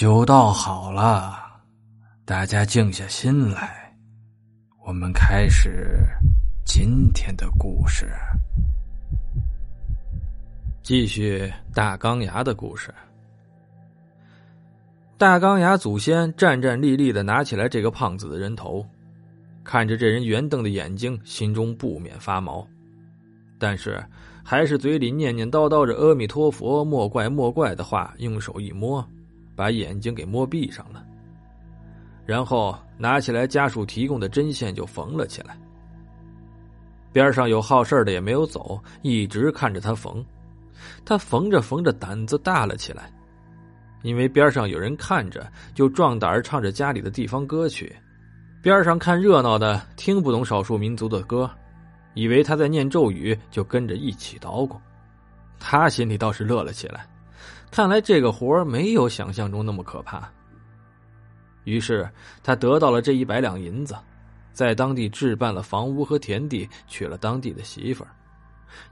酒倒好了，大家静下心来，我们开始今天的故事。继续大钢牙的故事。大钢牙祖先战战栗栗地拿起来这个胖子的人头，看着这人圆瞪的眼睛，心中不免发毛，但是还是嘴里念念叨叨着阿弥陀佛莫怪莫怪的话，用手一摸，把眼睛给摸闭上了，然后拿起来家属提供的针线就缝了起来。边上有好事的也没有走，一直看着他缝。他缝着缝着胆子大了起来，因为边上有人看着，就壮胆唱着家里的地方歌曲。边上看热闹的听不懂少数民族的歌，以为他在念咒语，就跟着一起捣鼓。他心里倒是乐了起来，看来这个活没有想象中那么可怕。于是他得到了这100两银子，在当地置办了房屋和田地，娶了当地的媳妇儿，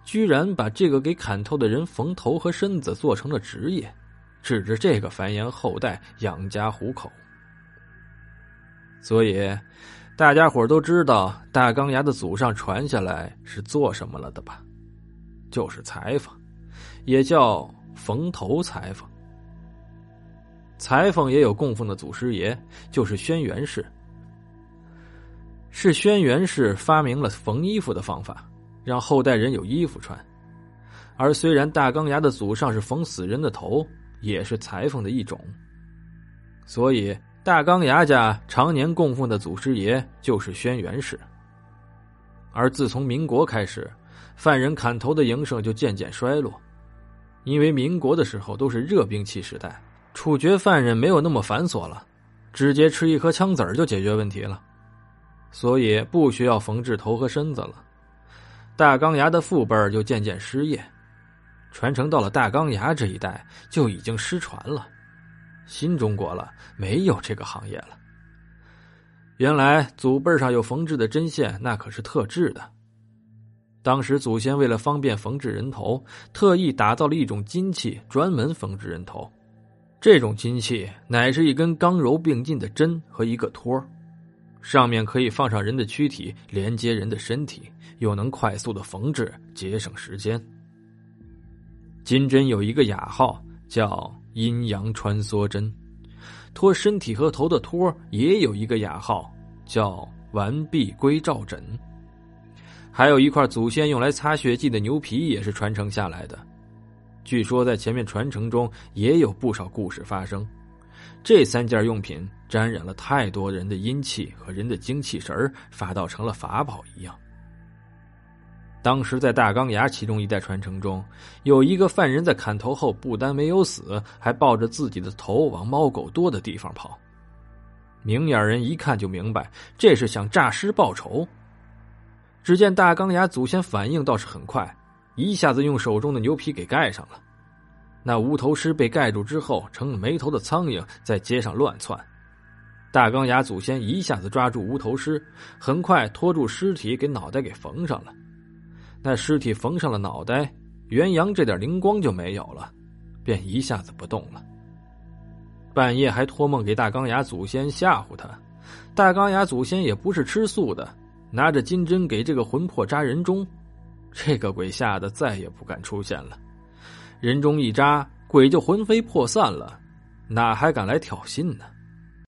居然把这个给砍头的人缝头和身子做成了职业，指着这个繁衍后代，养家糊口。所以大家伙都知道大钢牙的祖上传下来是做什么了的吧？就是裁缝，也叫缝头裁缝。裁缝也有供奉的祖师爷，就是轩辕氏。是轩辕氏发明了缝衣服的方法，让后代人有衣服穿。而虽然大钢牙的祖上是缝死人的头，也是裁缝的一种，所以大钢牙家常年供奉的祖师爷就是轩辕氏。而自从民国开始，犯人砍头的营生就渐渐衰落，因为民国的时候都是热兵器时代，处决犯人没有那么繁琐了，直接吃一颗枪子儿就解决问题了，所以不需要缝制头和身子了。大钢牙的父辈就渐渐失业，传承到了大钢牙这一代就已经失传了，新中国了，没有这个行业了。原来祖辈上有缝制的针线，那可是特制的。当时祖先为了方便缝制人头，特意打造了一种金器，专门缝制人头。这种金器乃是一根刚柔并进的针和一个托，上面可以放上人的躯体，连接人的身体，又能快速的缝制，节省时间。金针有一个雅号，叫阴阳穿梭针，托身体和头的托也有一个雅号，叫完璧归赵枕。还有一块祖先用来擦血迹的牛皮也是传承下来的，据说在前面传承中也有不少故事发生。这三件用品沾染了太多人的阴气和人的精气神，发到成了法宝一样。当时在大钢牙其中一代传承中，有一个犯人在砍头后不单没有死，还抱着自己的头往猫狗多的地方跑。明眼人一看就明白，这是想诈尸报仇。只见大钢牙祖先反应倒是很快，一下子用手中的牛皮给盖上了。那无头尸被盖住之后，成了没头的苍蝇，在街上乱窜。大钢牙祖先一下子抓住无头尸，很快拖住尸体，给脑袋给缝上了。那尸体缝上了脑袋，元阳这点灵光就没有了，便一下子不动了。半夜还托梦给大钢牙祖先吓唬他。大钢牙祖先也不是吃素的，拿着金针给这个魂魄扎人中，这个鬼吓得再也不敢出现了。人中一扎，鬼就魂飞魄散了，哪还敢来挑衅呢？